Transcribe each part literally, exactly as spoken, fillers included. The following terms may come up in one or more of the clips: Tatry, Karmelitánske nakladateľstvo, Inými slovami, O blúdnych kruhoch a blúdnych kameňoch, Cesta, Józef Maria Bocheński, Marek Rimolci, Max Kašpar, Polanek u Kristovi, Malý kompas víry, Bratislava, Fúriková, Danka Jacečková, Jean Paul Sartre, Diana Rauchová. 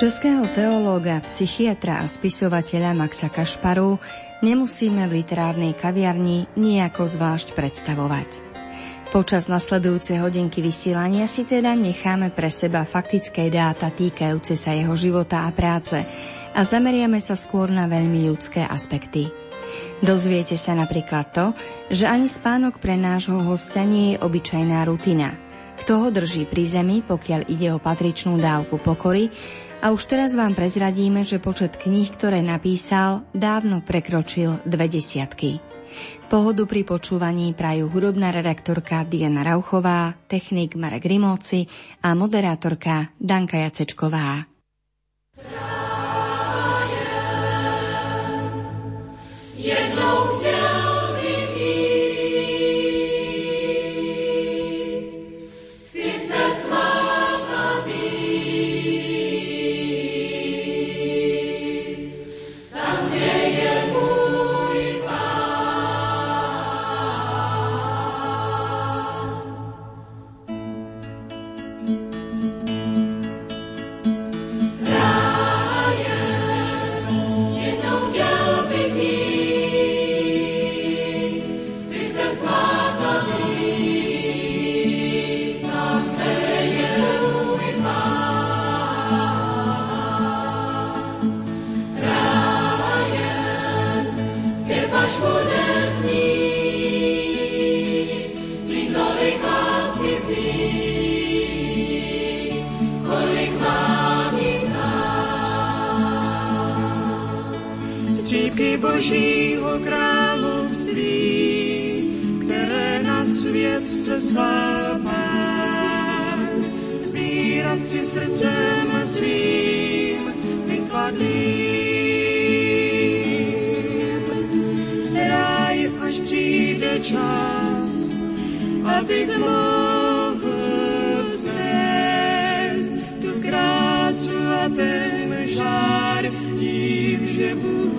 Českého teológa, psychiatra a spisovateľa Maxa Kašparu nemusíme v literárnej kaviarni nejako zvlášť predstavovať. Počas nasledujúcej hodinky vysielania si teda necháme pre seba faktické dáta týkajúce sa jeho života a práce a zameriame sa skôr na veľmi ľudské aspekty. Dozviete sa napríklad to, že ani spánok pre nášho hostia nie je obyčajná rutina. Kto ho drží pri zemi, pokiaľ ide o patričnú dávku pokory, a už teraz vám prezradíme, že počet kníh, ktoré napísal, dávno prekročil dve desiatky. Pohodu pri počúvaní prajú hudobná redaktorka Diana Rauchová, technik Marek Rimolci a moderátorka Danka Jacečková. Vtípky Božího království, které na svět seslal Pán, sbíravci srdcem svým vychladlým. Ráj, až přijde čas, abych mohl svést tu krásu a ten žár, tím, že Bůh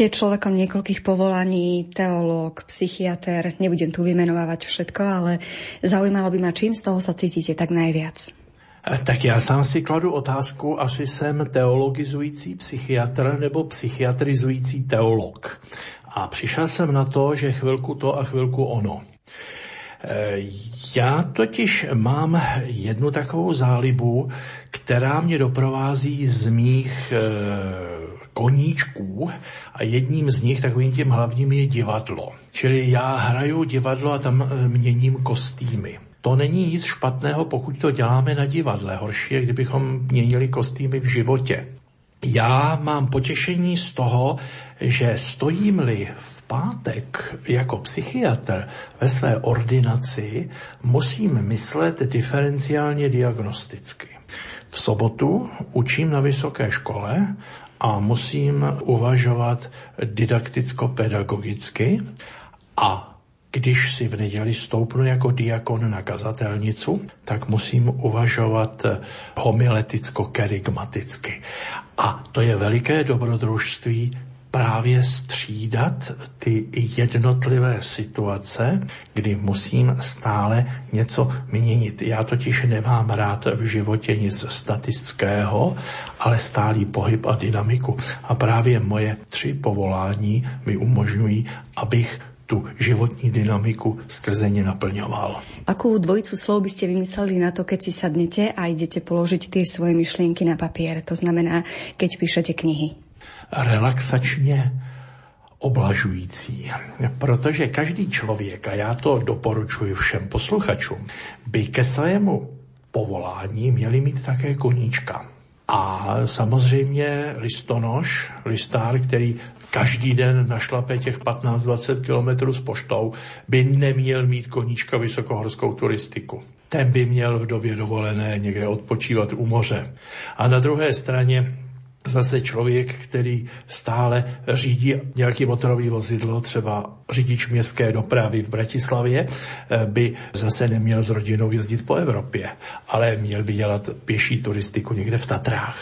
je človekom niekoľkých povolaní, teológ, psychiater, nebudem tu vymenovávať všetko, ale zaujímalo by ma, čím z toho sa cítite tak najviac. Tak já sám si kladu otázku, asi jsem teologizující psychiatr nebo psychiatrizující teolog. A přišel jsem na to, že chvilku to a chvilku ono. Já totiž mám jednu takovou zálibu, která mě doprovází z mých koníčků a jedním z nich, takovým tím hlavním, je divadlo. Čili já hraju divadlo a tam měním kostýmy. To není nic špatného, pokud to děláme na divadle. Horší je, kdybychom měnili kostýmy v životě. Já mám potěšení z toho, že stojím-li v pátek jako psychiatr ve své ordinaci musím myslet diferenciálně diagnosticky. V sobotu učím na vysoké škole a musím uvažovat didakticko-pedagogicky a když si v neděli stoupnu jako diakon na kazatelnicu, tak musím uvažovat homileticko-kerygmaticky. A to je veliké dobrodružství právě střídat ty jednotlivé situace, kdy musím stále něco měnit. Já totiž nemám rád v životě nic statického, ale stálý pohyb a dynamiku. A právě moje tři povolání mi umožňují, abych tú životní dynamiku skrzene naplňoval. Akú dvojicu slov by ste vymysleli na to, keď si sadnete a idete položiť tie svoje myšlienky na papier? To znamená, keď píšete knihy. Relaxačne oblažující. Protože každý človek, a ja to doporučuji všem posluchačům, by ke svému povolání měli mít také koníčka. A samozřejmě listonoš, listár, který každý den našlape těch patnáct dvacet kilometrů s poštou, by neměl mít koníčka vysokohorskou turistiku. Ten by měl v době dovolené někde odpočívat u moře. A na druhé straně zase člověk, který stále řídí nějaký motorový vozidlo, třeba řidič městské dopravy v Bratislavě, by zase neměl s rodinou jezdit po Evropě, ale měl by dělat pěší turistiku někde v Tatrách.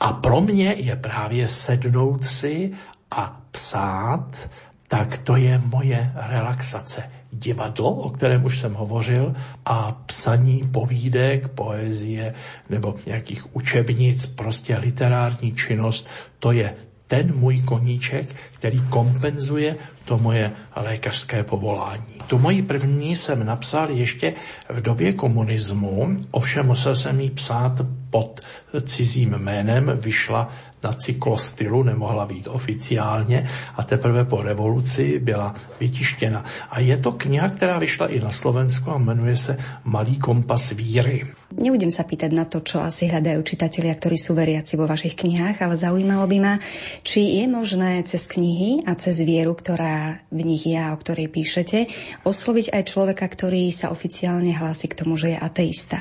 A pro mě je právě sednout si a psát, tak to je moje relaxace. Divadlo, o kterém už jsem hovořil, a psaní povídek, poezie nebo nějakých učebnic, prostě literární činnost, to je ten můj koníček, který kompenzuje to moje lékařské povolání. Tu moji první jsem napsal ještě v době komunismu, ovšem musel jsem ji psát pod cizím jménem, vyšla na cyklostylu, nemohla být oficiálně a teprve po revoluci byla vytištěna. A je to kniha, která vyšla i na Slovensku a jmenuje se Malý kompas víry. Nebudem sa pýtať na to, čo asi hľadajú čitatelia, ktorí sú veriaci vo vašich knihách, ale zaujímalo by ma, či je možné cez knihy a cez vieru, ktorá v nich je a o ktorej píšete, osloviť aj človeka, ktorý sa oficiálne hlási k tomu, že je ateista.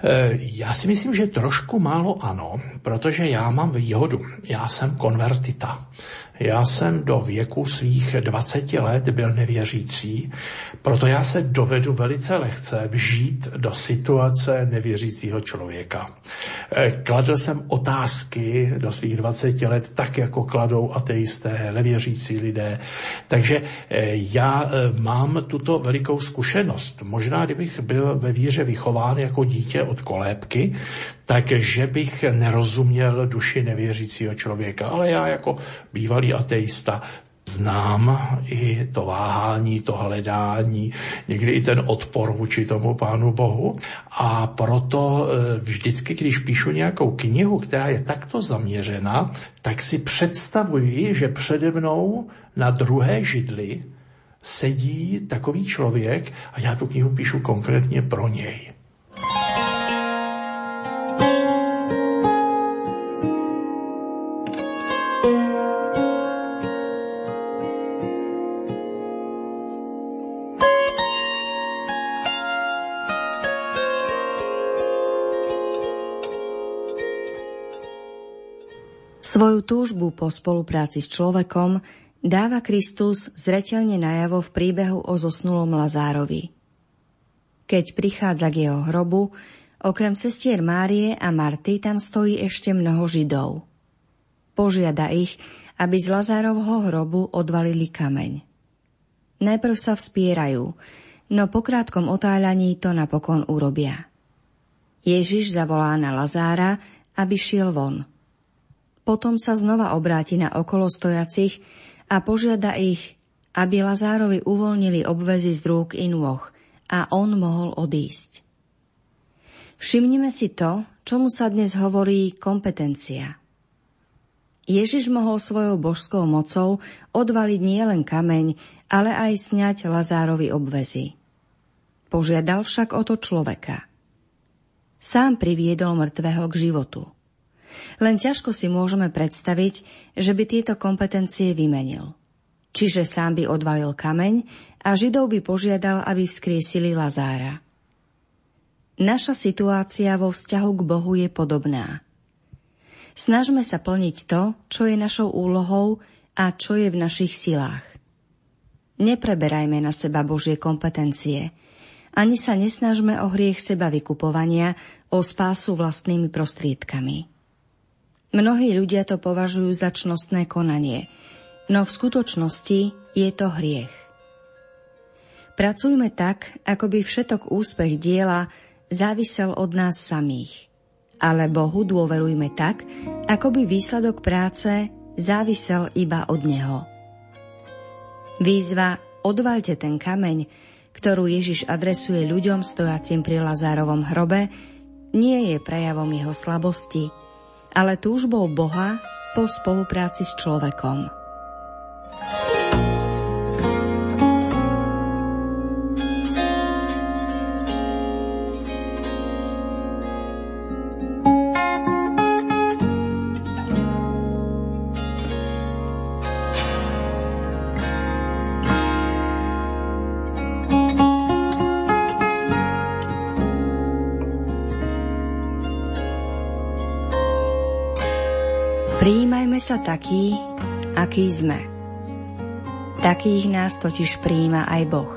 E, ja si myslím, že trošku málo ano, protože ja mám výhodu. Ja som konvertita. Já jsem do věku svých dvaceti let byl nevěřící, proto já se dovedu velice lehce vžít do situace nevěřícího člověka. Kladl jsem otázky do svých dvaceti let tak, jako kladou ateisté, nevěřící lidé. Takže já mám tuto velikou zkušenost. Možná, kdybych byl ve víře vychován jako dítě od kolébky, takže bych nerozuměl duši nevěřícího člověka. Ale já jako bývalý ateista znám i to váhání, to hledání, někdy i ten odpor vůči tomu Pánu Bohu. A proto vždycky, když píšu nějakou knihu, která je takto zaměřena, tak si představuji, že přede mnou na druhé židli sedí takový člověk a já tu knihu píšu konkrétně pro něj. Svoju túžbu po spolupráci s človekom dáva Kristus zreteľne najavo v príbehu o zosnulom Lazárovi. Keď prichádza k jeho hrobu, okrem sestier Márie a Marty tam stojí ešte mnoho Židov. Požiada ich, aby z Lazárovho hrobu odvalili kameň. Najprv sa vzpierajú, no po krátkom otáľaní to napokon urobia. Ježiš zavolá na Lazára, aby šiel von. Potom sa znova obráti na okolo stojacich a požiada ich, aby Lazárovi uvoľnili obväzy z rúk i nôh a on mohol odísť. Všimnime si to, čomu sa dnes hovorí kompetencia. Ježiš mohol svojou božskou mocou odvaliť nielen kameň, ale aj sňať Lazárovi obväzy. Požiadal však o to človeka. Sám priviedol mŕtvého k životu. Len ťažko si môžeme predstaviť, že by tieto kompetencie vymenil. Čiže sám by odvalil kameň a Židov by požiadal, aby vzkriesili Lazára. Naša situácia vo vzťahu k Bohu je podobná. Snažme sa plniť to, čo je našou úlohou a čo je v našich silách. Nepreberajme na seba Božie kompetencie, ani sa nesnažme o hriech seba vykupovania, o spásu vlastnými prostriedkami. Mnohí ľudia to považujú za čnostné konanie, no v skutočnosti je to hriech. Pracujme tak, ako by všetok úspech diela závisel od nás samých. Ale Bohu dôverujme tak, ako by výsledok práce závisel iba od Neho. Výzva Odvaľte ten kameň, ktorú Ježiš adresuje ľuďom stojacím pri Lazárovom hrobe, nie je prejavom jeho slabosti, ale túžbou Boha po spolupráci s človekom. Prijímajme sa takí, akí sme. Takých nás totiž prijíma aj Boh.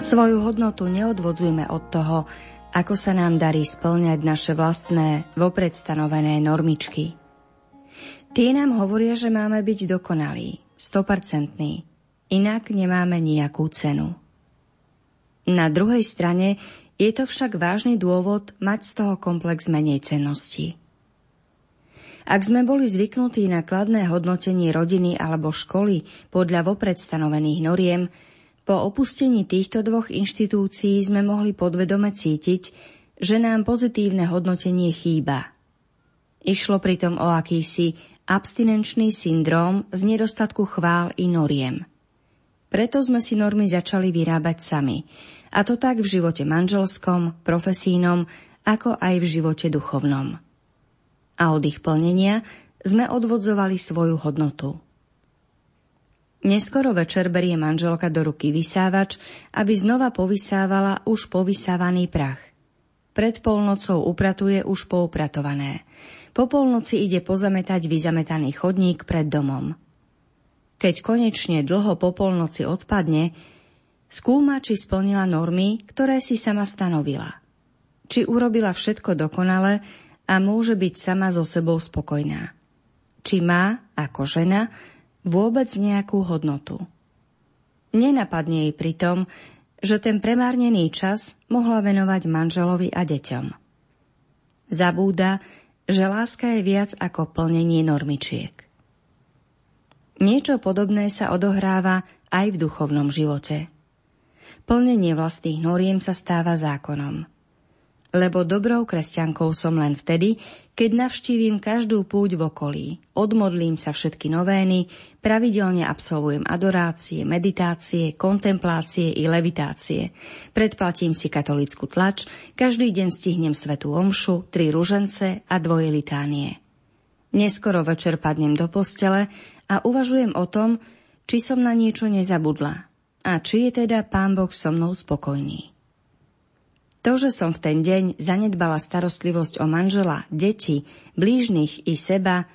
Svoju hodnotu neodvodzujme od toho, ako sa nám darí spĺňať naše vlastné, vopred stanovené normičky. Tie nám hovoria, že máme byť dokonalí, stopercentní, inak nemáme nejakú cenu. Na druhej strane je to však vážny dôvod mať z toho komplex menejcennosti. Ak sme boli zvyknutí na kladné hodnotenie rodiny alebo školy podľa vopred stanovených noriem, po opustení týchto dvoch inštitúcií sme mohli podvedome cítiť, že nám pozitívne hodnotenie chýba. Išlo pritom o akýsi abstinenčný syndróm z nedostatku chvál i noriem. Preto sme si normy začali vyrábať sami, a to tak v živote manželskom, profesijnom, ako aj v živote duchovnom. A od ich plnenia sme odvodzovali svoju hodnotu. Neskoro večer berie manželka do ruky vysávač, aby znova povysávala už povysávaný prach. Pred polnocou upratuje už poupratované. Po polnoci ide pozametať vyzametaný chodník pred domom. Keď konečne dlho po polnoci odpadne, skúma, či splnila normy, ktoré si sama stanovila. Či urobila všetko dokonale, a môže byť sama so sebou spokojná. Či má, ako žena, vôbec nejakú hodnotu. Nenapadne jej pritom, že ten premárnený čas mohla venovať manželovi a deťom. Zabúda, že láska je viac ako plnenie normičiek. Niečo podobné sa odohráva aj v duchovnom živote. Plnenie vlastných noriem sa stáva zákonom. Lebo dobrou kresťankou som len vtedy, keď navštívim každú púť v okolí, odmodlím sa všetky novény, pravidelne absolvujem adorácie, meditácie, kontemplácie i levitácie. Predplatím si katolícku tlač, každý deň stihnem svätú omšu, tri ružence a dvoje litánie. Neskoro večer padnem do postele a uvažujem o tom, či som na niečo nezabudla a či je teda Pán Boh so mnou spokojný. To, že som v ten deň zanedbala starostlivosť o manžela, deti, blížnych i seba,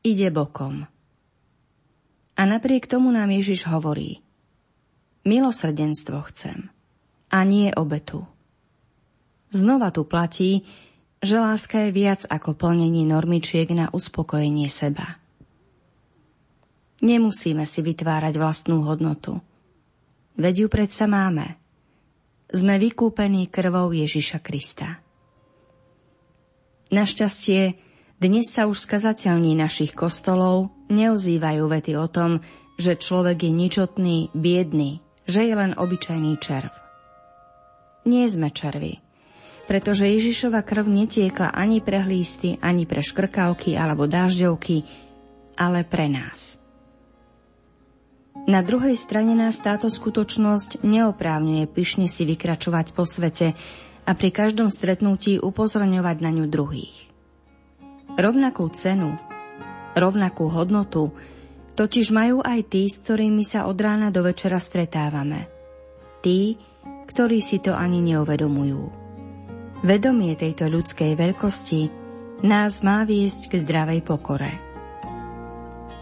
ide bokom. A napriek tomu nám Ježiš hovorí: milosrdenstvo chcem, a nie obetu. Znova tu platí, že láska je viac ako plnenie normičiek na uspokojenie seba. Nemusíme si vytvárať vlastnú hodnotu. Veď ju predsa máme. Sme vykúpení krvou Ježiša Krista. Našťastie, dnes sa už skazateľní našich kostolov neozývajú vety o tom, že človek je ničotný, biedný, že je len obyčajný červ. Nie sme červi, pretože Ježišova krv netiekla ani pre hlísty, ani pre škrkavky alebo dážďovky, ale pre nás. Na druhej strane nás táto skutočnosť neoprávňuje pyšne si vykračovať po svete a pri každom stretnutí upozorňovať na ňu druhých. Rovnakú cenu, rovnakú hodnotu, totiž majú aj tí, s ktorými sa od rána do večera stretávame. Tí, ktorí si to ani neuvedomujú. Vedomie tejto ľudskej veľkosti nás má viesť k zdravej pokore.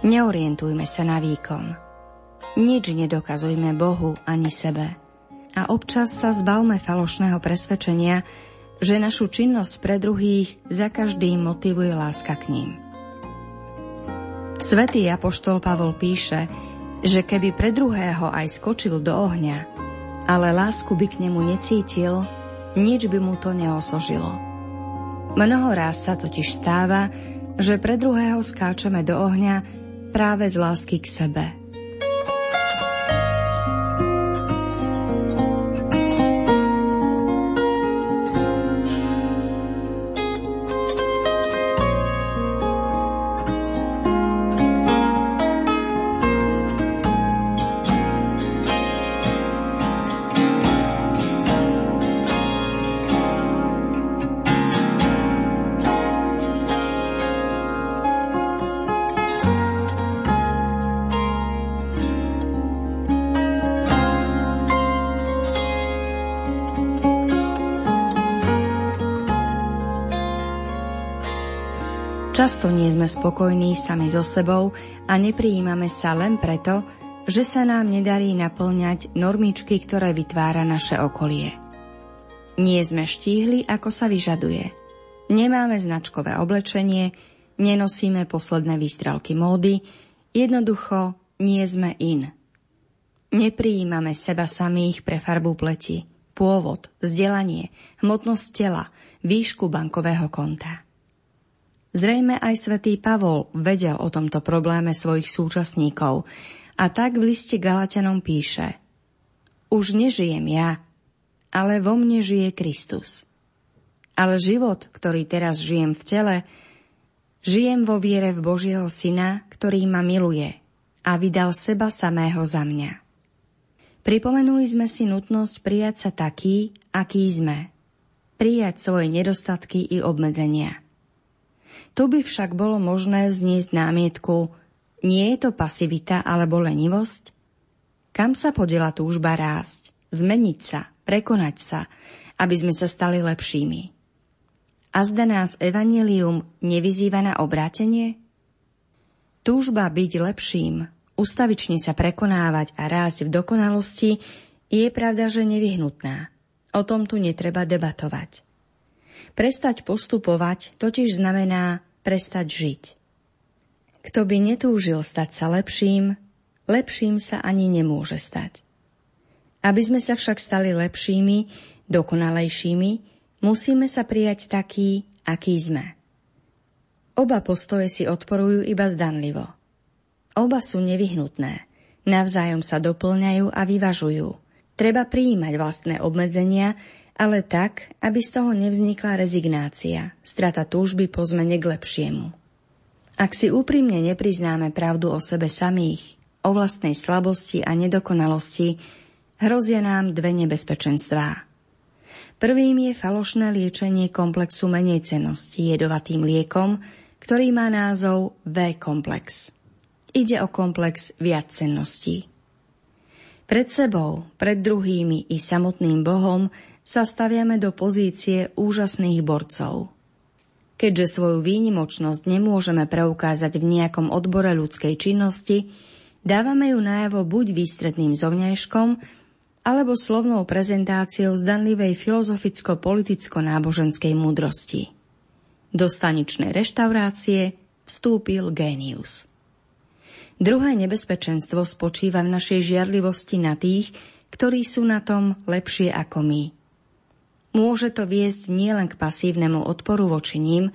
Neorientujme sa na výkon. Nič nedokazujme Bohu ani sebe. A občas sa zbavme falošného presvedčenia, že našu činnosť pre druhých za každým motivuje láska k ním. Svätý apoštol Pavol píše, že keby pre druhého aj skočil do ohňa, ale lásku by k nemu necítil, nič by mu to neosožilo. Mnoho ráz sa totiž stáva, že pre druhého skáčeme do ohňa práve z lásky k sebe. Často nie sme spokojní sami so sebou a neprijímame sa len preto, že sa nám nedarí naplňať normičky, ktoré vytvára naše okolie. Nie sme štíhli, ako sa vyžaduje. Nemáme značkové oblečenie, nenosíme posledné výstrelky módy, jednoducho nie sme in. Neprijímame seba samých pre farbu pleti, pôvod, vzdelanie, hmotnosť tela, výšku bankového konta. Zrejme aj svätý Pavol vedel o tomto probléme svojich súčasníkov a tak v liste Galatianom píše: Už nežijem ja, ale vo mne žije Kristus. Ale život, ktorý teraz žijem v tele, žijem vo viere v Božieho Syna, ktorý ma miluje a vydal seba samého za mňa. Pripomenuli sme si nutnosť prijať sa taký, aký sme. Prijať svoje nedostatky i obmedzenia. Tu by však bolo možné zniesť námietku: nie je to pasivita alebo lenivosť? Kam sa podiela túžba rásť, zmeniť sa, prekonať sa, aby sme sa stali lepšími? Azda nás evanjelium nevyzýva na obrátenie? Túžba byť lepším, ustavične sa prekonávať a rásť v dokonalosti je pravda, že nevyhnutná. O tom tu netreba debatovať. Prestať postupovať totiž znamená prestať žiť. Kto by netúžil stať sa lepším, lepším sa ani nemôže stať. Aby sme sa však stali lepšími, dokonalejšími, musíme sa prijať taký, aký sme. Oba postoje si odporujú iba zdanlivo. Oba sú nevyhnutné, navzájom sa doplňajú a vyvažujú. Treba prijímať vlastné obmedzenia, ale tak, aby z toho nevznikla rezignácia, strata túžby po zmene k lepšiemu. Ak si úprimne nepriznáme pravdu o sebe samých, o vlastnej slabosti a nedokonalosti, hrozia nám dve nebezpečenstvá. Prvým je falošné liečenie komplexu menejcennosti jedovatým liekom, ktorý má názov V-komplex. Ide o komplex viaccenností. Pred sebou, pred druhými i samotným Bohom sa staviame do pozície úžasných borcov. Keďže svoju výnimočnosť nemôžeme preukázať v nejakom odbore ľudskej činnosti, dávame ju najavo buď výstredným zovňajškom, alebo slovnou prezentáciou zdanlivej filozoficko-politicko-náboženskej múdrosti. Do staničnej reštaurácie vstúpil génius. Druhé nebezpečenstvo spočíva v našej žiarlivosti na tých, ktorí sú na tom lepšie ako my. Môže to viesť nielen k pasívnemu odporu voči ním,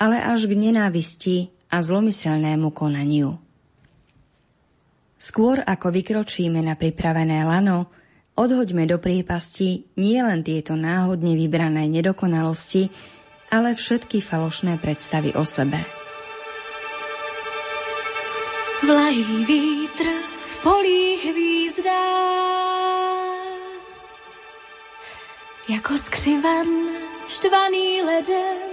ale až k nenávisti a zlomyselnému konaniu. Skôr ako vykročíme na pripravené lano, odhoďme do priepasti nielen tieto náhodne vybrané nedokonalosti, ale všetky falošné predstavy o sebe. Vlahý vítr v polích hvízdách, jako skřivan štvaný ledem.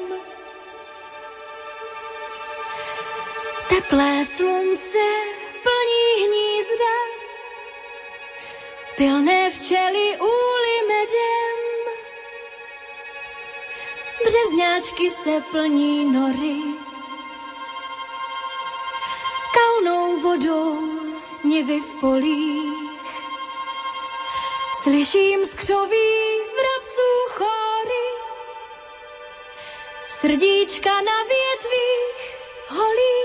Teplé slunce Pilné včely úly medem, březňáčky se plní nory, kalnou vodou nivy v polích. Slyším skřoví vrabců chóry, srdíčka na větvích holí.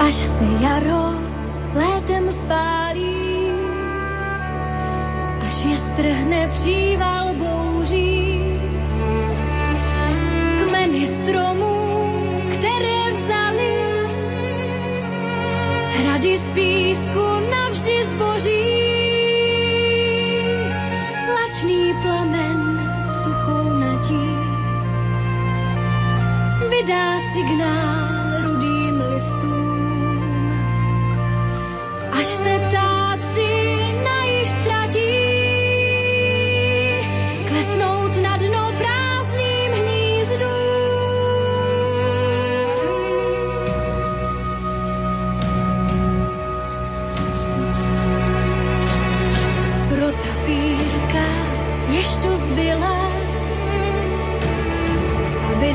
Až se jaro létem spálí, až je strhne příval bouří, kmeny stromů, které vzali, hrady z písku navždy zboří. Lačný plamen suchou nadí vydá signál rudým listům. Až se ptáci na jich ztratí, klesnout na dno prázdným hnízdům. Pro tapírka jež tu zbyla, aby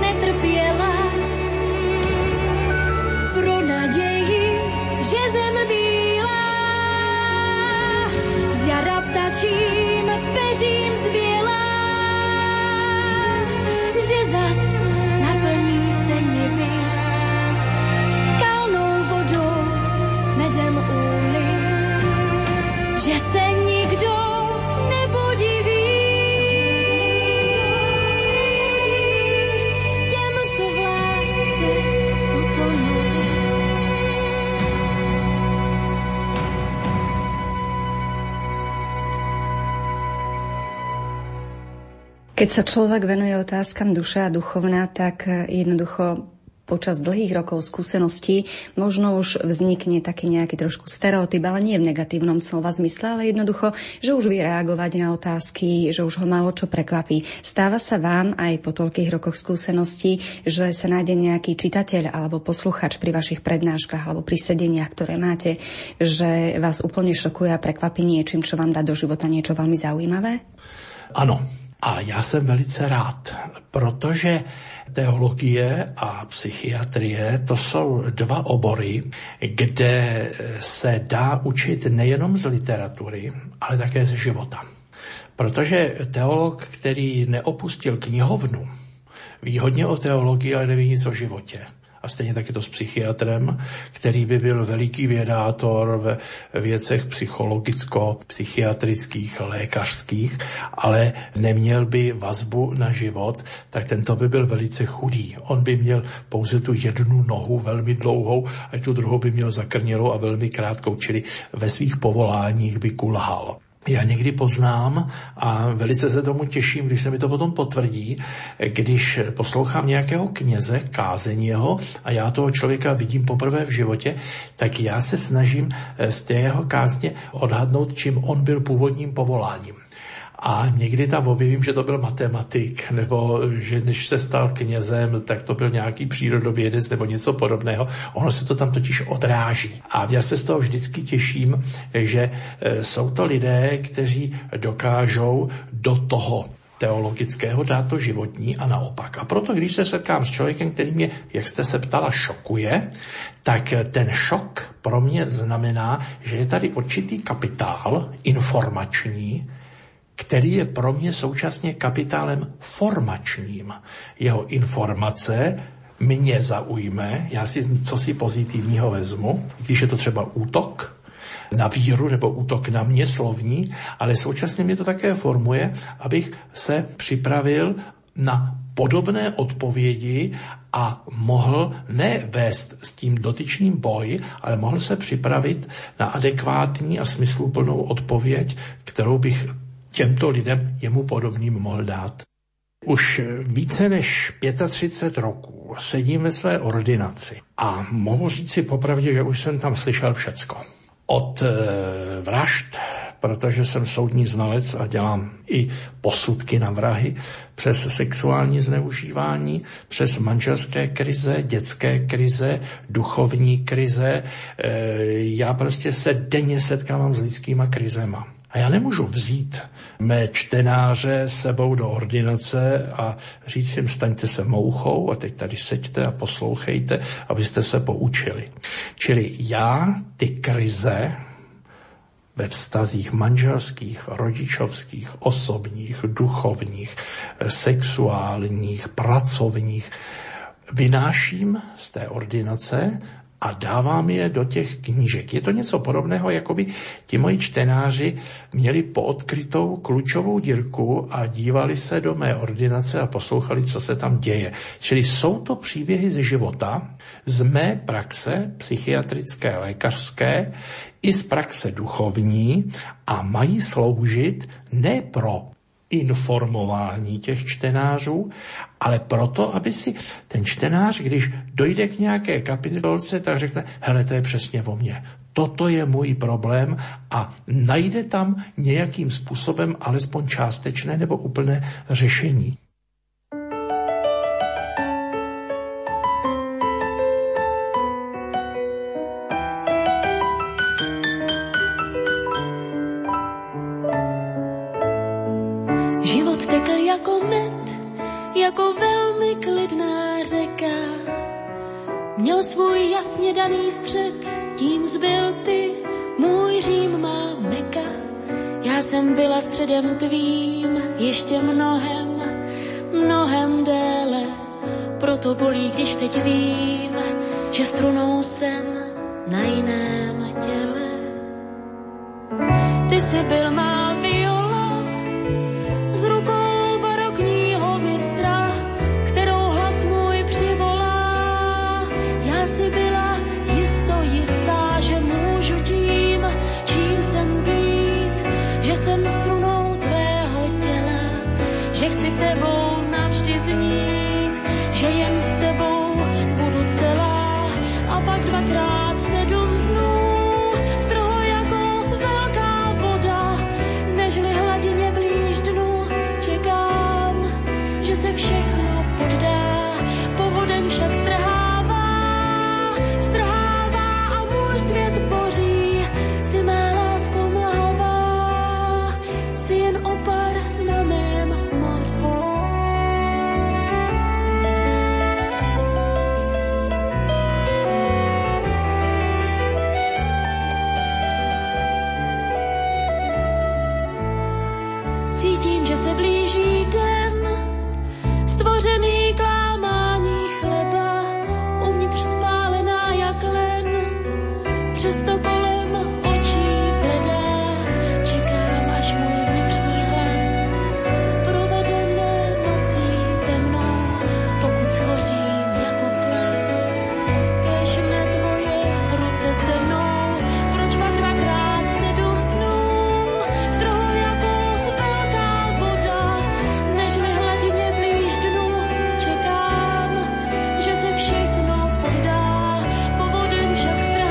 netrpěla. Pro naději, že zem bílá z jara ptačím peřím zbělá, že zas naplní se nivy kalnou vodou medem úly, že se nikdo nepodiví těm, co v lásce utonuli. Keď sa človek venuje otázkam duša a duchovná, tak jednoducho počas dlhých rokov skúseností možno už vznikne taký nejaký trošku stereotyp, ale nie v negatívnom slova zmysle, ale jednoducho, že už vie reagovať na otázky, že už ho málo čo prekvapí. Stáva sa vám aj po toľkých rokoch skúseností, že sa nájde nejaký čitateľ alebo posluchač pri vašich prednáškach alebo pri sedeniach, ktoré máte, že vás úplne šokuje a prekvapí niečím, čo vám dá do života niečo veľmi zaujímavé? Áno. A já jsem velice rád, protože teologie a psychiatrie to jsou dva obory, kde se dá učit nejenom z literatury, ale také ze života. Protože teolog, který neopustil knihovnu, ví hodně o teologii, ale neví nic o životě. A stejně taky to s psychiatrem, který by byl veliký vědátor ve věcech psychologicko-psychiatrických, lékařských, ale neměl by vazbu na život, tak tento by byl velice chudý. On by měl pouze tu jednu nohu velmi dlouhou a tu druhou by měl zakrnělou a velmi krátkou, čili ve svých povoláních by kulhal. Já někdy poznám a velice se tomu těším, když se mi to potom potvrdí, když poslouchám nějakého kněze, kázení jeho a já toho člověka vidím poprvé v životě, tak já se snažím z té jeho kázně odhadnout, čím on byl původním povoláním. A někdy tam objevím, že to byl matematik, nebo že když se stal knězem, tak to byl nějaký přírodovědec nebo něco podobného. Ono se to tam totiž odráží. A já se z toho vždycky těším, že jsou to lidé, kteří dokážou do toho teologického dát to životní a naopak. A proto, když se setkám s člověkem, který mě, jak jste se ptala, šokuje, tak ten šok pro mě znamená, že je tady určitý kapitál informační, který je pro mě současně kapitálem formačním. Jeho informace mě zaujme, já si cosi pozitivního vezmu, když je to třeba útok na víru nebo útok na mě slovní, ale současně mě to také formuje, abych se připravil na podobné odpovědi a mohl nevést s tím dotyčným boj, ale mohl se připravit na adekvátní a smysluplnou odpověď, kterou bych těmto lidem jemu podobným mohl dát. Už více než třicet pět roků sedím ve své ordinaci a mohu říct si popravdě, že už jsem tam slyšel všecko. od vražd, protože jsem soudní znalec a dělám i posudky na vrahy, přes sexuální zneužívání, přes manželské krize, dětské krize, duchovní krize. Já prostě se denně setkávám s lidskýma krizema. A já nemůžu vzít mé čtenáře sebou do ordinace a říct jim, staňte se mouchou a teď tady seďte a poslouchejte, abyste se poučili. Čili já ty krize ve vztazích manželských, rodičovských, osobních, duchovních, sexuálních, pracovních vynáším z té ordinace a dávám je do těch knížek. Je to něco podobného, jako by ti moji čtenáři měli poodkrytou klučovou dírku a dívali se do mé ordinace a poslouchali, co se tam děje. Čili jsou to příběhy ze života, z mé praxe psychiatrické, lékařské, i z praxe duchovní a mají sloužit ne pro informování těch čtenářů, ale proto, aby si ten čtenář, když dojde k nějaké kapitolce, tak řekne, hele, to je přesně o mně, toto je můj problém a najde tam nějakým způsobem alespoň částečné nebo úplné řešení. Střed, tím zbyl ty, můj Řím má Meka. Já jsem byla středem tvým, ještě mnohem, mnohem déle. Proto bolí, když teď vím, že strunou jsem na jiném těle. Ty jsi byl má viola, s rukou barokního mistra, kterou hlas můj přivolá. Já jsi byla jistá, že můžu tím, čím jsem být, že jsem strunou tvého těla, že chci tebou navždy znít, že jen s tebou budu celá a pak dvakrát sedm dnů vtrhlo jako velká voda, nežli hladině blíž dnu čekám, že se všechno poddá, povodem však strhává, strhává. Svět boří, si má lásko mlhavá, si jen opar na mém moři. Cítím, že se blíží den, stvořený klámání chleba, uvnitř spálená jak len. Přesto kolem očí bledá, čekám, až můj vnitřní hlas provede mne nocí temnou, pokud schořím jako klas. Kéž mne tvoje ruce se mnou, proč pak dvakrát sedm dnů vtrhlo jako velká voda, nežli hladině blíž dnu čekám, že se všechno poddá, povodem však strává.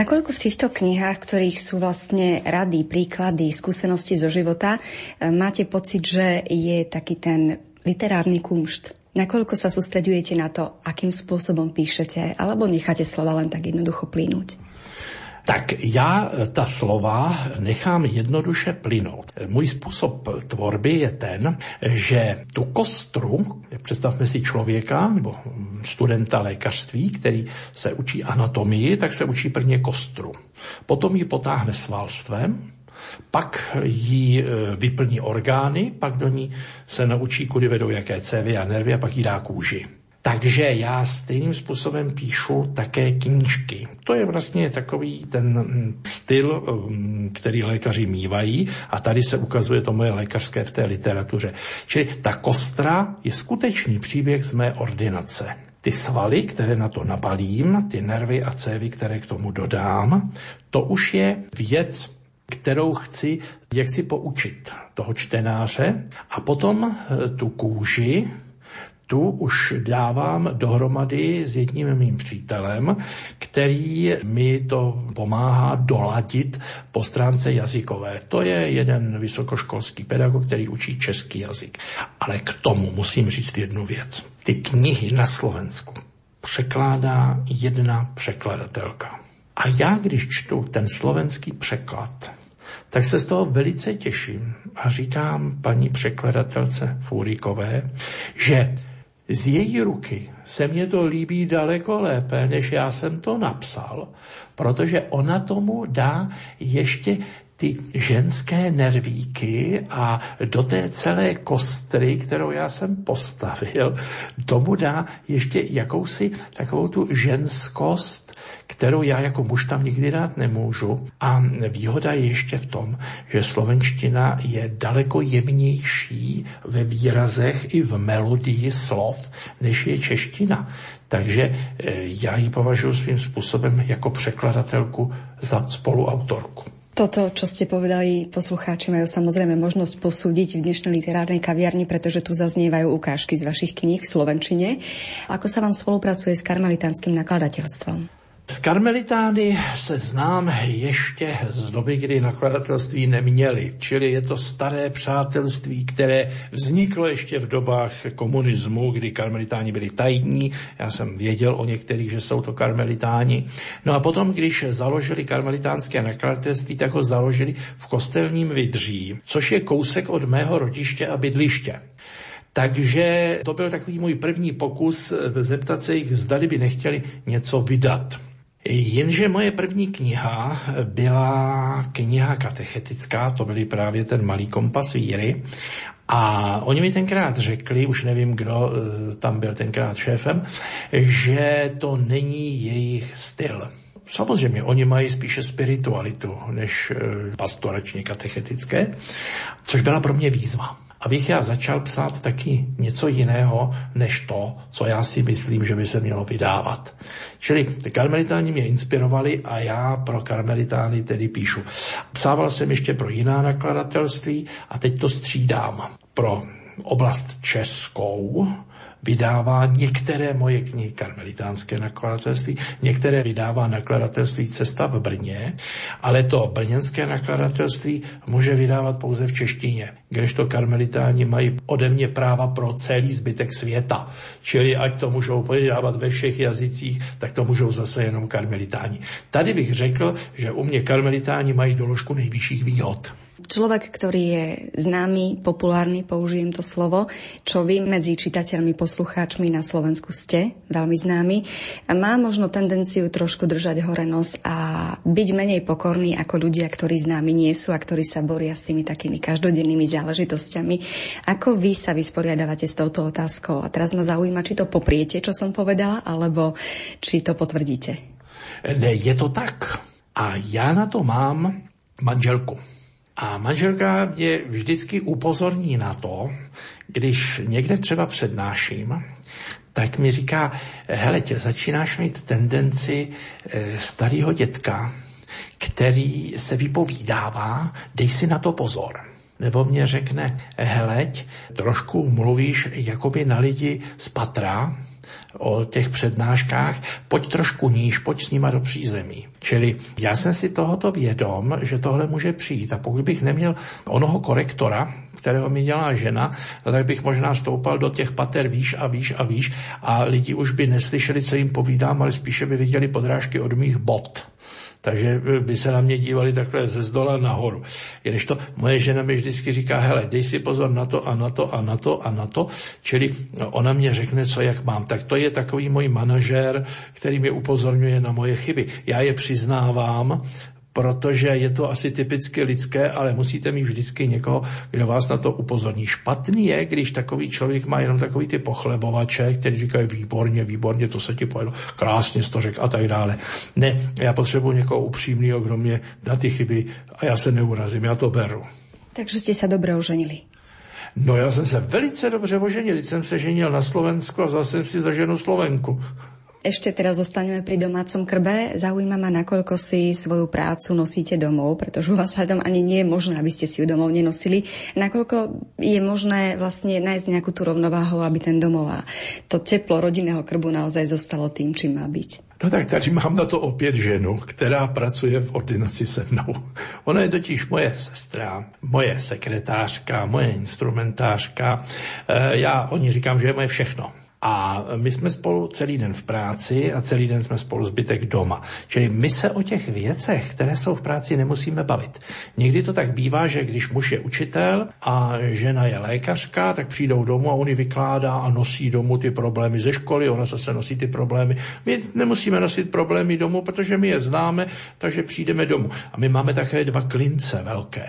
Nakoľko v týchto knihách, ktorých sú vlastne rady, príklady, skúsenosti zo života, máte pocit, že je taký ten literárny kumšt? Nakoľko sa sústreďujete na to, akým spôsobom píšete, alebo necháte slova len tak jednoducho plynúť? Tak já ta slova nechám jednoduše plynout. Můj způsob tvorby je ten, že tu kostru, představme si člověka nebo studenta lékařství, který se učí anatomii, tak se učí prvně kostru. Potom ji potáhne svalstvem, pak jí vyplní orgány, pak do ní se naučí, kudy vedou jaké cévy a nervy a pak jí dá kůži. Takže já stejným způsobem píšu také knížky. To je vlastně takový ten styl, který lékaři mívají, a tady se ukazuje to moje lékařské v té literatuře. Čili ta kostra je skutečný příběh z mé ordinace. Ty svaly, které na to napalím, ty nervy a cévy, které k tomu dodám, to už je věc, kterou chci jaksi poučit toho čtenáře, a potom tu kůži, tu už dávám dohromady s jedním mým přítelem, který mi to pomáhá doladit po stránce jazykové. To je jeden vysokoškolský pedagog, který učí český jazyk. Ale k tomu musím říct jednu věc. Ty knihy na Slovensku překládá jedna překladatelka. A já, když čtu ten slovenský překlad, tak se z toho velice těším a říkám paní překladatelce Fúrikové, že z její ruky se mně to líbí daleko lépe, než já jsem to napsal, protože ona tomu dá ještě ty ženské nervíky a do té celé kostry, kterou já jsem postavil, tomu dá ještě jakousi takovou tu ženskost, kterou já jako muž tam nikdy dát nemůžu. A výhoda je ještě v tom, že slovenština je daleko jemnější ve výrazech i v melodii slov, než je čeština. Takže já ji považuji svým způsobem jako překladatelku za spoluautorku. Toto, čo ste povedali, poslucháči majú samozrejme možnosť posúdiť v dnešnej literárnej kaviarni, pretože tu zaznievajú ukážky z vašich kníh v slovenčine. Ako sa vám spolupracuje s Karmelitánskym nakladateľstvom? S Karmelitány se znám ještě z doby, kdy nakladatelství neměli, čili je to staré přátelství, které vzniklo ještě v dobách komunismu, kdy karmelitáni byli tajní. Já jsem věděl o některých, že jsou to karmelitáni. No a potom, když založili karmelitánské nakladatelství, tak ho založili v Kostelním Vydří, což je kousek od mého rodiště a bydliště. Takže to byl takový můj první pokus zeptat se jich, zdali by nechtěli něco vydat. Jenže moje první kniha byla kniha katechetická, to byly právě ten Malý kompas víry. A oni mi tenkrát řekli, už nevím, kdo tam byl tenkrát šéfem, že to není jejich styl. Samozřejmě, oni mají spíše spiritualitu než pastoračně katechetické, což byla pro mě výzva. Abych já začal psát taky něco jiného, než to, co já si myslím, že by se mělo vydávat. Čili ty karmelitáni mě inspirovali a já pro karmelitány tedy píšu. Psával jsem ještě pro jiná nakladatelství a teď to střídám. Pro oblast českou vydává některé moje knihy karmelitánské nakladatelství, některé vydává nakladatelství Cesta v Brně, ale to brněnské nakladatelství může vydávat pouze v češtině, kdežto karmelitáni mají ode mě práva pro celý zbytek světa. Čili ať to můžou vydávat ve všech jazycích, tak to můžou zase jenom karmelitáni. Tady bych řekl, že u mě karmelitáni mají doložku nejvyšších výhod. Človek, ktorý je známy, populárny, použijem to slovo, čo vy medzi čitateľmi, poslucháčmi na Slovensku ste, veľmi známy, má možno tendenciu trošku držať hore nos a byť menej pokorný ako ľudia, ktorí známi nie sú a ktorí sa boria s tými takými každodennými záležitosťami. Ako vy sa vysporiadávate s touto otázkou? A teraz ma zaujíma, či to popriete, čo som povedala, alebo či to potvrdíte. Ne, je to tak. A ja na to mám manželku. A manželka mě vždycky upozorní na to, když někde třeba přednáším, tak mi říká, hele, tě začínáš mít tendenci starého dětka, který se vypovídává, dej si na to pozor. Nebo mě řekne, heleď, trošku mluvíš jakoby na lidi z patra, o těch přednáškách, pojď trošku níž, pojď s nima do přízemí. Čili já jsem si tohoto vědom, že tohle může přijít, a pokud bych neměl onoho korektora, kterého mi dělá žena, no tak bych možná stoupal do těch pater výš a výš a výš a lidi už by neslyšeli, co jim povídám, ale spíše by viděli podrážky od mých bot. Takže by se na mě dívali takhle ze zdola nahoru. Když to moje žena mi vždycky říká, hele, dej si pozor na to a na to a na to a na to, čili ona mě řekne, co jak mám. Tak to je takový můj manažér, který mě upozorňuje na moje chyby. Já je přiznávám, protože je to asi typicky lidské, ale musíte mít vždycky někoho, kdo vás na to upozorní. Špatný je, když takový člověk má jenom takový ty pochlebovače, který říkají výborně, výborně, to se ti povedlo, krásně jsi to řekl a tak dále. Ne, já potřebuji někoho upřímného, kdo mě dá ty chyby a já se neurazím, já to beru. Takže jste se dobře oženili. No já jsem se velice dobře oženil, když jsem se ženil na Slovensku a zase jsem si zaženu Slovenku. Ešte teraz zostaneme pri domácom krbe. Zaujíma ma, nakoľko si svoju prácu nosíte domov, pretože u vás hádam ani nie je možné, aby ste si ju domov nenosili. Nakoľko je možné vlastne nájsť nejakú tú rovnováhu, aby ten domov a to teplo rodinného krbu naozaj zostalo tým, čím má byť. No tak tady mám na to opět ženu, která pracuje v ordinaci se mnou. Ona je totiž moje sestra, moje sekretářka, moje instrumentářka. Já o ní říkám, že je moje všechno. A my jsme spolu celý den v práci a celý den jsme spolu zbytek doma. Čili my se o těch věcech, které jsou v práci, nemusíme bavit. Někdy to tak bývá, že když muž je učitel a žena je lékařka, tak přijdou domů a on ji vykládá a nosí domů ty problémy ze školy, ona zase nosí ty problémy. My nemusíme nosit problémy domů, protože my je známe, takže přijdeme domů. A my máme také dva klince velké.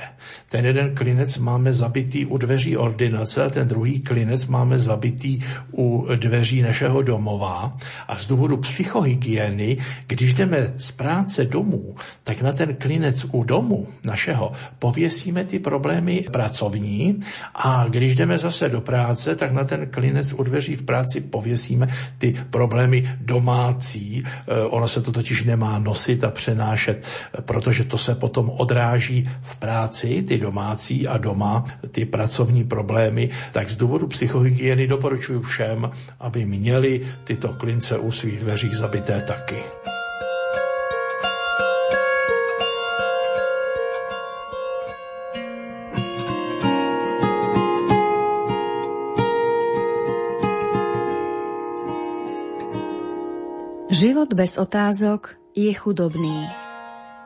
Ten jeden klinec máme zabitý u dveří ordinace a ten druhý klinec máme zabitý u dveří našeho domova a z důvodu psychohygieny, když jdeme z práce domů, tak na ten klinec u domu našeho pověsíme ty problémy pracovní a když jdeme zase do práce, tak na ten klinec u dveří v práci pověsíme ty problémy domácí. Ono se to totiž nemá nosit a přenášet, protože to se potom odráží v práci, ty domácí a doma, ty pracovní problémy. Tak z důvodu psychohygieny doporučuji všem, aby měli tyto klince u svých dveří zabité taky. Život bez otázok je chudobný.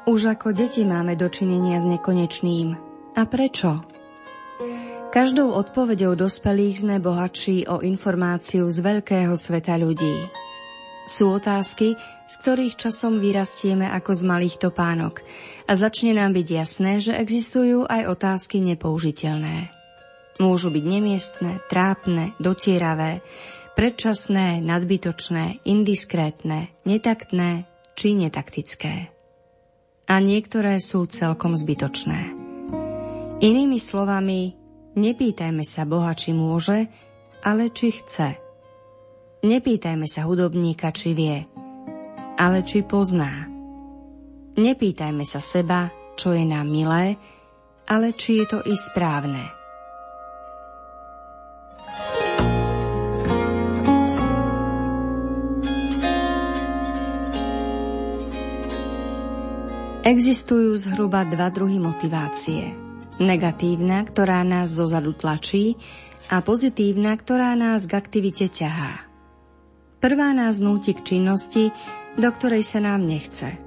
Už ako deti máme dočinenia s nekonečným. A prečo? Každou odpoveďou dospelých sme bohatší o informáciu z veľkého sveta ľudí. Sú otázky, z ktorých časom vyrastieme ako z malých topánok a začne nám byť jasné, že existujú aj otázky nepoužiteľné. Môžu byť nemiestne, trápne, dotieravé, predčasné, nadbytočné, indiskrétne, netaktné či netaktické. A niektoré sú celkom zbytočné. Inými slovami, nepýtajme sa Boha, či môže, ale či chce. Nepýtajme sa hudobníka, či vie, ale či pozná. Nepýtajme sa seba, čo je nám milé, ale či je to i správne. Existujú zhruba dva druhy motivácie. Negatívna, ktorá nás zozadu tlačí, a pozitívna, ktorá nás k aktivite ťahá. Prvá nás núti k činnosti, do ktorej sa nám nechce.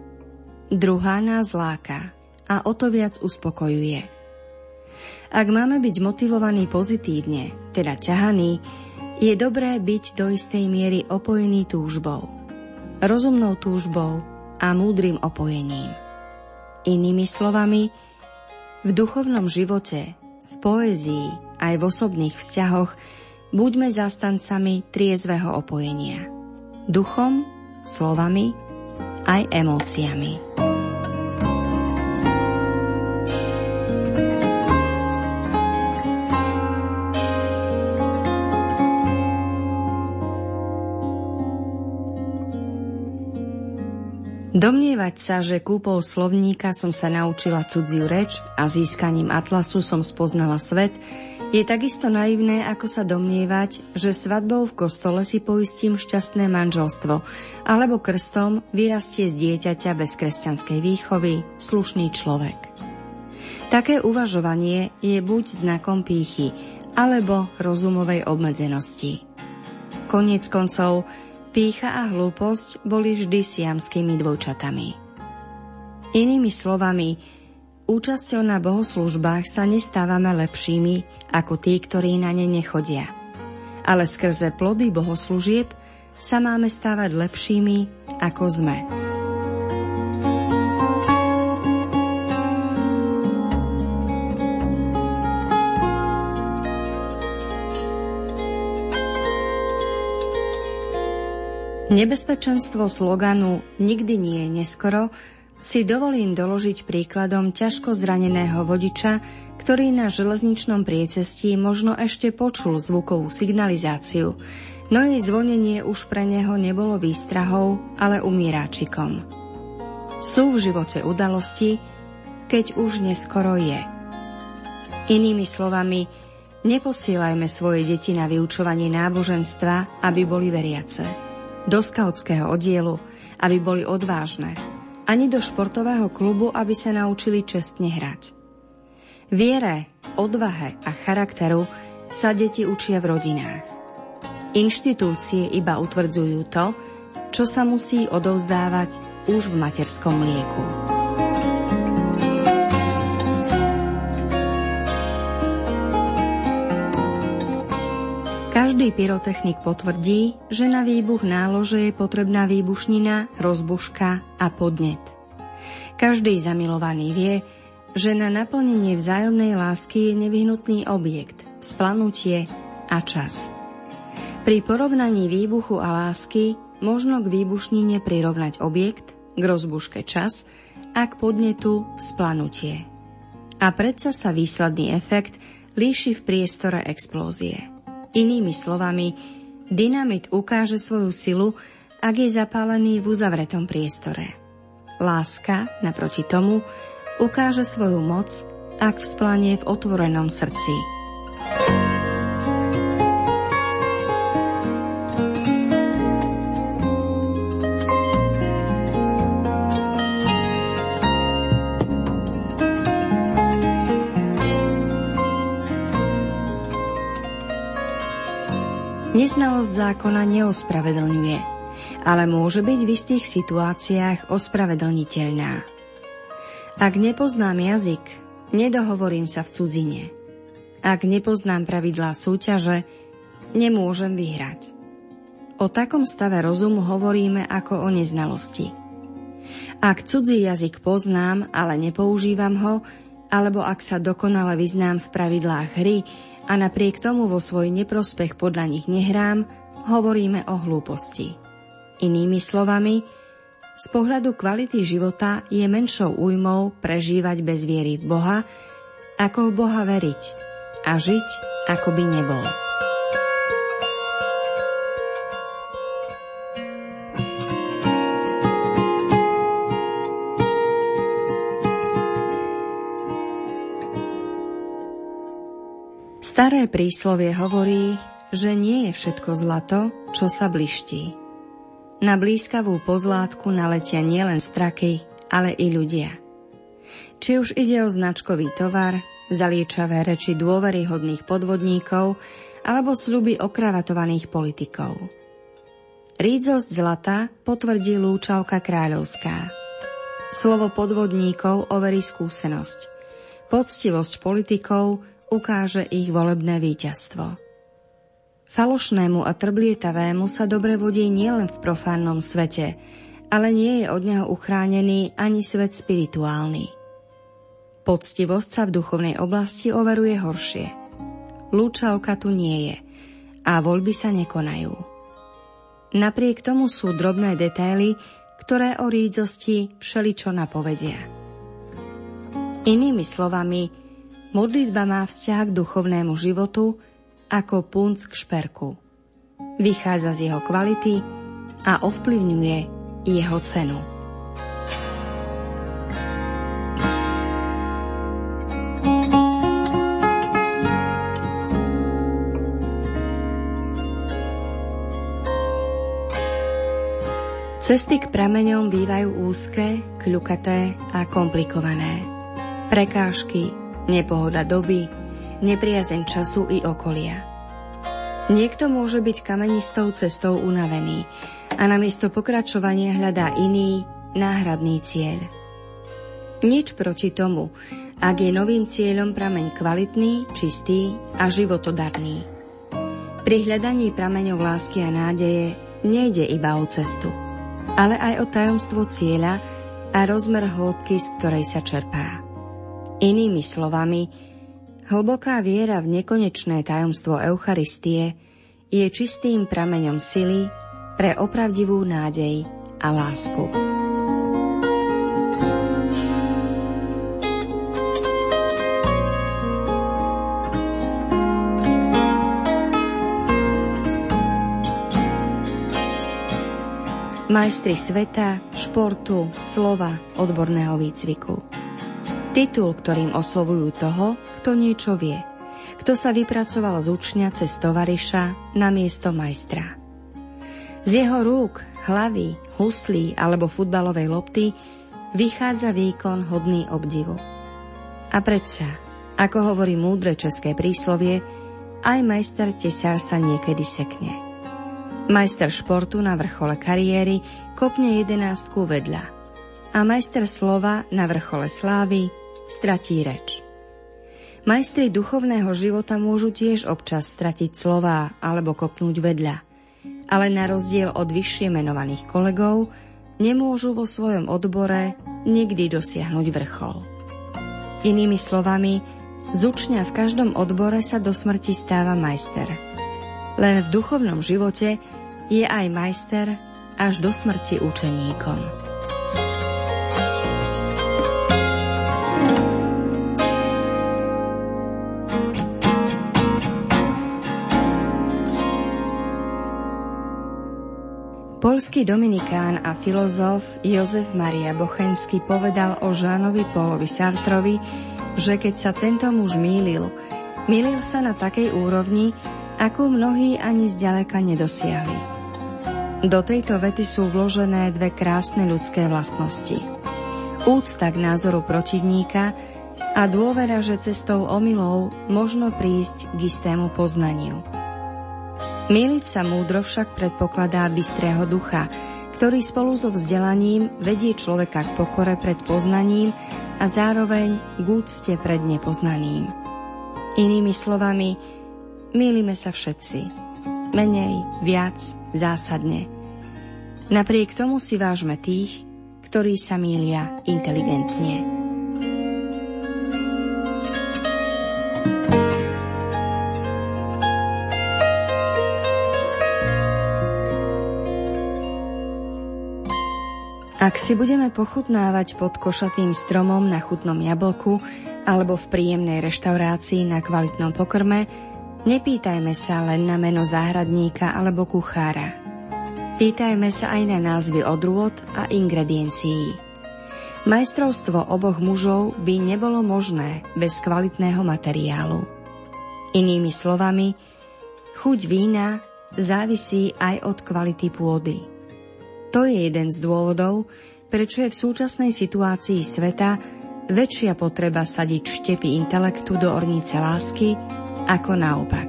Druhá nás láka a o to viac uspokojuje. Ak máme byť motivovaní pozitívne, teda ťahaní, je dobré byť do istej miery opojený túžbou, rozumnou túžbou a múdrym opojením. Inými slovami, v duchovnom živote, v poézii aj v osobných vzťahoch buďme zastancami triezveho opojenia. Duchom, slovami aj emóciami. Domnievať sa, že kúpou slovníka som sa naučila cudziu reč a získaním atlasu som spoznala svet, je takisto naivné, ako sa domnievať, že svadbou v kostole si poistím šťastné manželstvo alebo krstom vyrastie z dieťaťa bez kresťanskej výchovy slušný človek. Také uvažovanie je buď znakom pýchy alebo rozumovej obmedzenosti. Koniec koncov, pýcha a hlúposť boli vždy siamskými dvojčatami. Inými slovami, účasťou na bohoslužbách sa nestávame lepšími ako tí, ktorí na ne nechodia. Ale skrze plody bohoslužieb sa máme stávať lepšími ako sme. Nebezpečenstvo sloganu Nikdy nie je neskoro si dovolím doložiť príkladom ťažko zraneného vodiča, ktorý na železničnom priecestí možno ešte počul zvukovú signalizáciu, no jej zvonenie už pre neho nebolo výstrahou, ale umíráčikom. Sú v živote udalosti, keď už neskoro je. Inými slovami, neposílajme svoje deti na vyučovanie náboženstva, aby boli veriace. Do skautského oddielu, aby boli odvážne. Ani do športového klubu, aby sa naučili čestne hrať. Viere, odvahe a charakteru sa deti učia v rodinách. Inštitúcie iba utvrdzujú to, čo sa musí odovzdávať už v materskom mlieku. Každý pyrotechnik potvrdí, že na výbuch nálože je potrebná výbušnina, rozbuška a podnet. Každý zamilovaný vie, že na naplnenie vzájomnej lásky je nevyhnutný objekt, splanutie a čas. Pri porovnaní výbuchu a lásky možno k výbušnine prirovnať objekt, k rozbuške čas a k podnetu splanutie. A predsa sa výsledný efekt líši v priestore explózie. Inými slovami, dynamit ukáže svoju silu, ak je zapálený v uzavretom priestore. Láska, naproti tomu, ukáže svoju moc, ak vzplanie v otvorenom srdci. Neznalosť zákona neospravedlňuje, ale môže byť v istých situáciách ospravedlniteľná. Ak nepoznám jazyk, nedohovorím sa v cudzine. Ak nepoznám pravidlá súťaže, nemôžem vyhrať. O takom stave rozumu hovoríme ako o neznalosti. Ak cudzí jazyk poznám, ale nepoužívam ho, alebo ak sa dokonale vyznám v pravidlách hry, a napriek tomu vo svoj neprospech podľa nich nehrám, hovoríme o hlúposti. Inými slovami, z pohľadu kvality života je menšou újmou prežívať bez viery v Boha, ako v Boha veriť a žiť, ako by nebol. Staré príslovie hovorí, že nie je všetko zlato, čo sa bliští. Na blískavú pozlátku naletia nielen straky, ale i ľudia. Či už ide o značkový tovar, zaliečavé reči dôveryhodných podvodníkov alebo sľuby okravatovaných politikov. Rídzosť zlata potvrdí lúčavka kráľovská. Slovo podvodníkov overí skúsenosť. Poctivosť politikov ukáže ich volebné víťazstvo. Falošnému a trblietavému sa dobre vodí nielen v profánnom svete, ale nie je od neho uchránený ani svet spirituálny. Poctivosť sa v duchovnej oblasti overuje horšie. Lúčavka tu nie je a voľby sa nekonajú. Napriek tomu sú drobné detaily, ktoré o rídzosti všeličo napovedia. Inými slovami, modlitba má vzťah k duchovnému životu ako punc k šperku. Vychádza z jeho kvality a ovplyvňuje jeho cenu. Cesty k prameňom bývajú úzke, kľukaté a komplikované. Prekážky, nepohoda doby, nepriazeň času i okolia. Niekto môže byť kamenistou cestou unavený a namiesto pokračovania hľadá iný, náhradný cieľ. Nič proti tomu, ak je novým cieľom prameň kvalitný, čistý a životodarný. Pri hľadaní prameňov lásky a nádeje nejde iba o cestu, ale aj o tajomstvo cieľa a rozmer hĺbky, z ktorej sa čerpá. Inými slovami, hlboká viera v nekonečné tajomstvo Eucharistie je čistým prameňom sily, pre opravdivú nádej a lásku. Majstri sveta, športu, slova, odborného výcviku. Titul, ktorým oslovujú toho, kto niečo vie, kto sa vypracoval z učňa cez tovariša na miesto majstra. Z jeho rúk, hlavy, huslí alebo futbalovej lopty vychádza výkon hodný obdivu. A predsa, ako hovorí múdre české príslovie, aj majster tesár sa niekedy sekne. Majster športu na vrchole kariéry kopne jedenástku vedľa a majster slova na vrchole slávy stratí reč. Majstri duchovného života môžu tiež občas stratiť slová alebo kopnúť vedľa, ale na rozdiel od vyššie menovaných kolegov nemôžu vo svojom odbore nikdy dosiahnuť vrchol. Inými slovami, z učňa v každom odbore sa do smrti stáva majster. Len v duchovnom živote je aj majster až do smrti učeníkom. Poľský dominikán a filozof Józef Maria Bocheński povedal o Jeanovi Paulovi Sartrovi, že keď sa tento muž mýlil, mýlil sa na takej úrovni, akú mnohí ani zďaleka nedosiahli. Do tejto vety sú vložené dve krásne ľudské vlastnosti. Úcta k názoru protivníka a dôvera, že cestou omylov možno prísť k istému poznaniu. Mýliť sa múdro však predpokladá bystrého ducha, ktorý spolu so vzdelaním vedie človeka k pokore pred poznaním a zároveň k úcte pred nepoznaným. Inými slovami, mýlime sa všetci. Menej, viac, zásadne. Napriek tomu si vážme tých, ktorí sa mýlia inteligentne. Ak si budeme pochutnávať pod košatým stromom na chutnom jablku alebo v príjemnej reštaurácii na kvalitnom pokrme, nepýtajme sa len na meno záhradníka alebo kuchára. Pýtajme sa aj na názvy odrôd a ingrediencií. Majstrovstvo oboch mužov by nebolo možné bez kvalitného materiálu. Inými slovami, chuť vína závisí aj od kvality pôdy. To je jeden z dôvodov, prečo je v súčasnej situácii sveta väčšia potreba sadiť štepy intelektu do ornice lásky, ako naopak.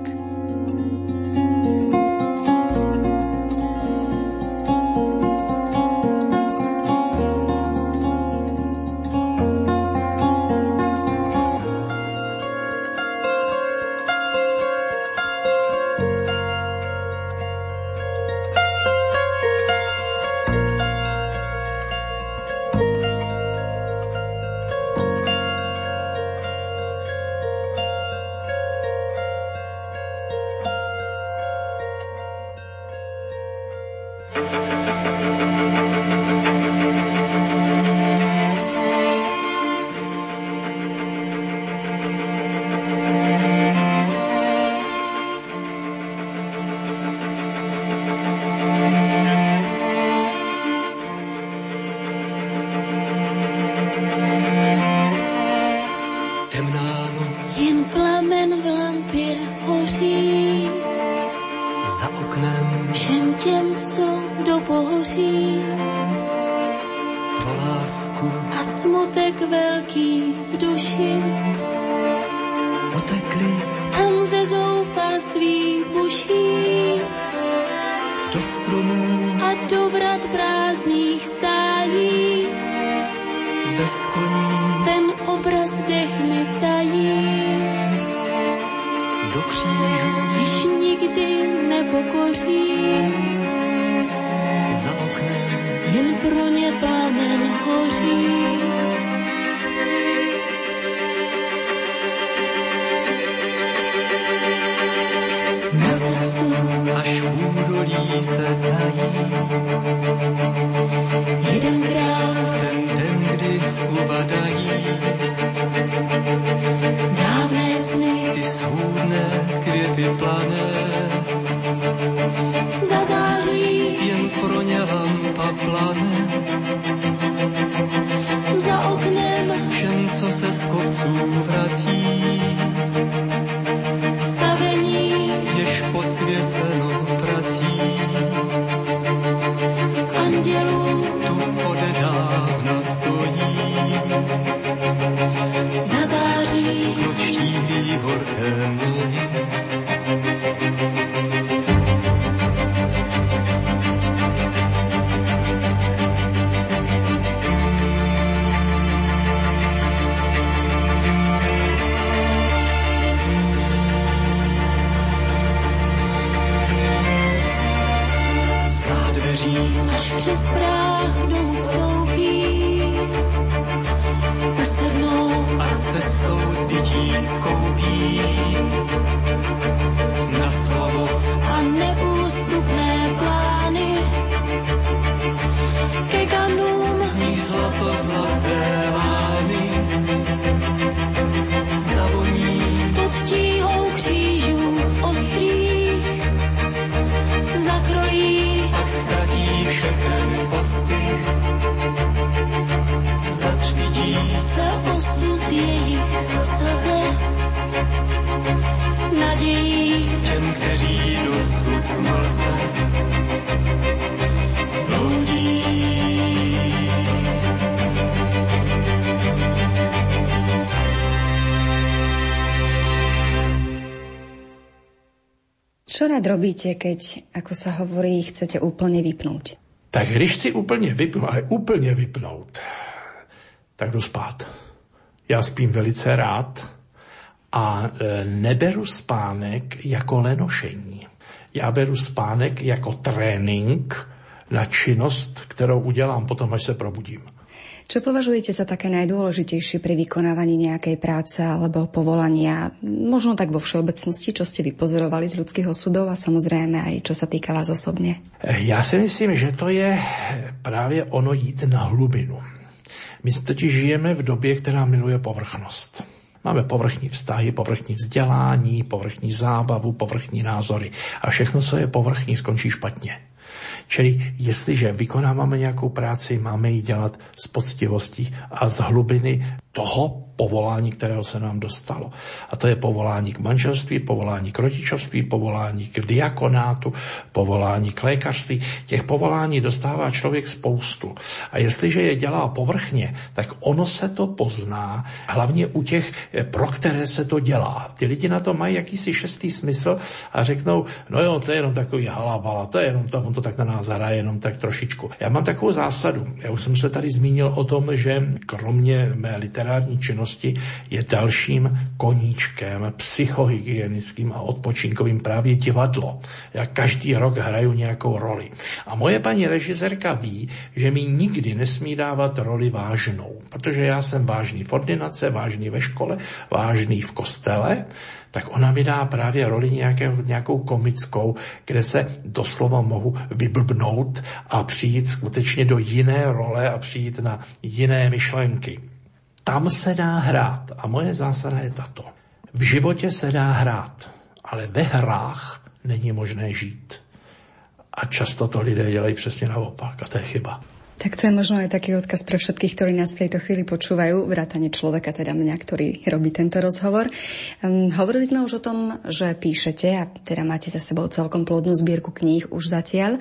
cestu, až údolí se tají. Jedenkrát ten den, kdy upadají dávné sny, ty schůdné květy plané, zazáří jen pro ně lampa plané. Za oknem všem, co se z kopců vrací, stavení, jež posvěceno prací andělů tu odedávna stojí. Zazáří noč štíhlý horké mlhy. Až přes práh domů vstoupí, usednou a cestou z dětí skoupí. Na slovo a neústupné plány, ke kanům z nich zlato zlaté lány. Zavoní pod tíhou křížů ostrých, zakrojí, ztratí všechen postih, zatřmítí se osud jejich slze, nadějí těm, kteří dosud mlze, bloudí. Čo nadrobíte, keď, ako sa hovorí, chcete úplne vypnúť? Tak když chci úplne vypnúť, ale úplne vypnout, tak jdu spát. Já spím velice rád a neberu spánek jako lenošení. Já beru spánek jako trénink na činnost, kterou udělám potom, až se probudím. Čo považujete za také najdôležitejšie pri vykonávaní nejakej práce alebo povolania? Možno tak vo všeobecnosti, čo ste vypozorovali z ľudských osudov a samozrejme aj čo sa týka vás osobne. Ja si myslím, že to je práve ono jít na hlubinu. My totiž žijeme v době, která miluje povrchnost. Máme povrchní vztahy, povrchní vzdělání, povrchní zábavu, povrchní názory. A všechno, co je povrchní, skončí špatně. Čili jestliže vykonáváme nějakou práci, máme ji dělat s poctivostí a z hlubiny toho povolání, kterého se nám dostalo. A to je povolání k manželství, povolání k rodičovství, povolání k diakonátu, povolání k lékařství. Těch povolání dostává člověk spoustu. A jestliže je dělá povrchně, tak ono se to pozná, hlavně u těch, pro které se to dělá. Ty lidi na to mají jakýsi šestý smysl a řeknou, no jo, to je jenom takový halabala, to je jenom to, on to tak na nás hraje, jenom tak trošičku. Já mám takovou zásadu. Já už jsem se tady zmínil o tom, že kromě mé literární činnosti je dalším koníčkem psychohygienickým a odpočinkovým právě divadlo. Já každý rok hraju nějakou roli. A moje paní režisérka ví, že mi nikdy nesmí dávat roli vážnou, protože já jsem vážný v ordinace, vážný ve škole, vážný v kostele, tak ona mi dá právě roli nějaké, nějakou komickou, kde se doslova mohu vyblbnout a přijít skutečně do jiné role a přijít na jiné myšlenky. Tam se dá hrát a moje zásada je tato. V životě se dá hrát, ale ve hrách není možné žít. A často to lidé dělají přesně naopak a to je chyba. Tak to je možno aj taký odkaz pre všetkých, ktorí nás v tejto chvíli počúvajú, vrátane človeka, teda mňa, ktorý robí tento rozhovor. Um, hovorili sme už o tom, že píšete a teda máte za sebou celkom plodnú zbierku kníh už zatiaľ.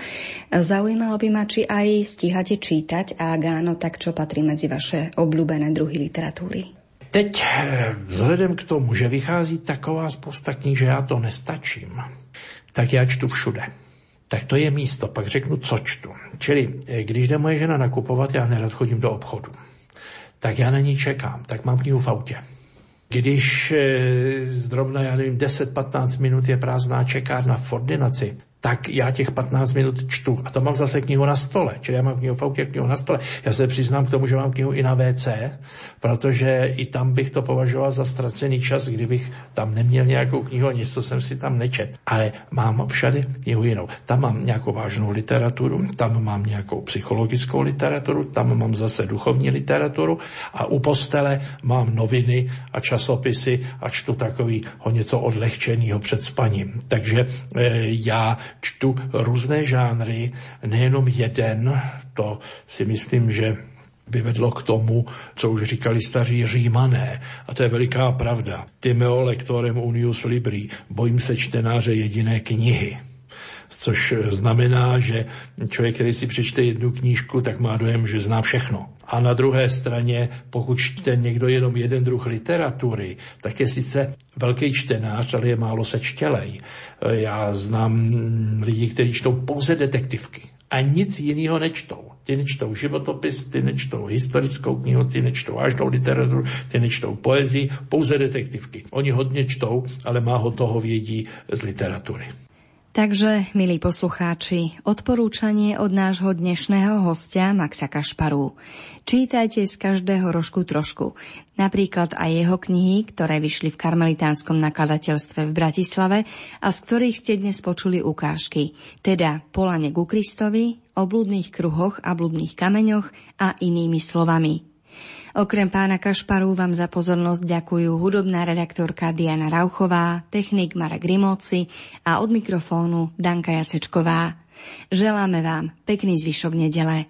Zaujímalo by ma, či aj stíhate čítať a ak áno, tak čo patrí medzi vaše obľúbené druhy literatúry? Teď vzhledem k tomu, že vychází taková spousta kníh, že já to nestačím, tak já čtu všude. Tak to je místo, pak řeknu, co čtu. Čili, když jde moje žena nakupovat, já nerad chodím do obchodu. Tak já na ní čekám, tak mám knihu v autě. Když zrovna, já nevím, deset až patnáct minut je prázdná čekárna v ordinaci, tak já těch patnáct minut čtu. A to mám zase knihu na stole. Čili já mám knihu v autě, knihu na stole. Já se přiznám k tomu, že mám knihu i na vé cé, protože i tam bych to považoval za ztracený čas, kdybych tam neměl nějakou knihu, něco jsem si tam nečet. Ale mám všade knihu jinou. Tam mám nějakou vážnou literaturu, tam mám nějakou psychologickou literaturu, tam mám zase duchovní literaturu a u postele mám noviny a časopisy a čtu takovýho něco odlehčenýho před spaním. Takže e, já čtu různé žánry, nejenom jeden, to si myslím, že by vedlo k tomu, co už říkali staří Římané. A to je veliká pravda. Timeo lectorem unius libri, bojím se čtenáře jediné knihy. Což znamená, že člověk, který si přečte jednu knížku, tak má dojem, že zná všechno. A na druhé straně, pokud čte někdo jenom jeden druh literatury, tak je sice velký čtenář, ale je málo sečtělej. Já znám lidi, kteří čtou pouze detektivky a nic jiného nečtou. Ty nečtou životopis, ty nečtou historickou knihu, ty nečtou vážnou literaturu, ty nečtou poezii, pouze detektivky. Oni hodně čtou, ale málo toho vědí z literatury. Takže, milí poslucháči, odporúčanie od nášho dnešného hostia Maxa Kašparu. Čítajte z každého rožku trošku. Napríklad aj jeho knihy, ktoré vyšli v Karmelitánskom nakladateľstve v Bratislave a z ktorých ste dnes počuli ukážky. Teda Polanek u Kristovi, O blúdnych kruhoch a blúdnych kameňoch a Inými slovami. Okrem pána Kašparu vám za pozornosť ďakujú hudobná redaktorka Diana Rauchová, technik Marek Rimolci a od mikrofónu Danka Jacečková. Želáme vám pekný zvyšok nedele.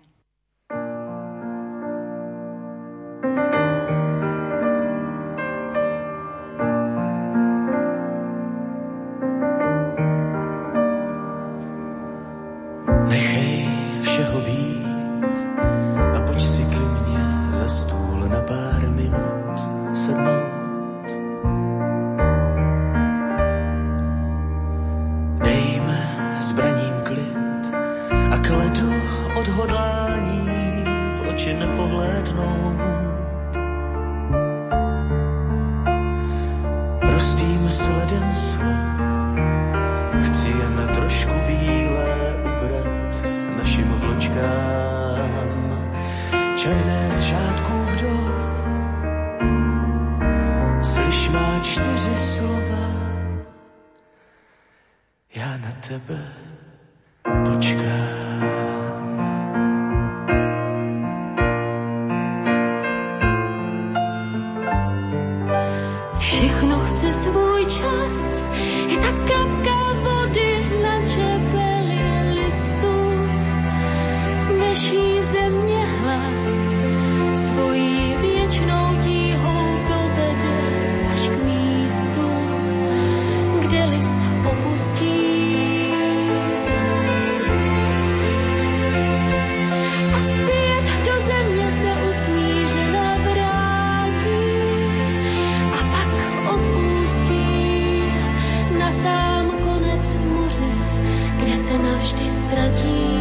Sám konec moře, kde se navždy ztratí.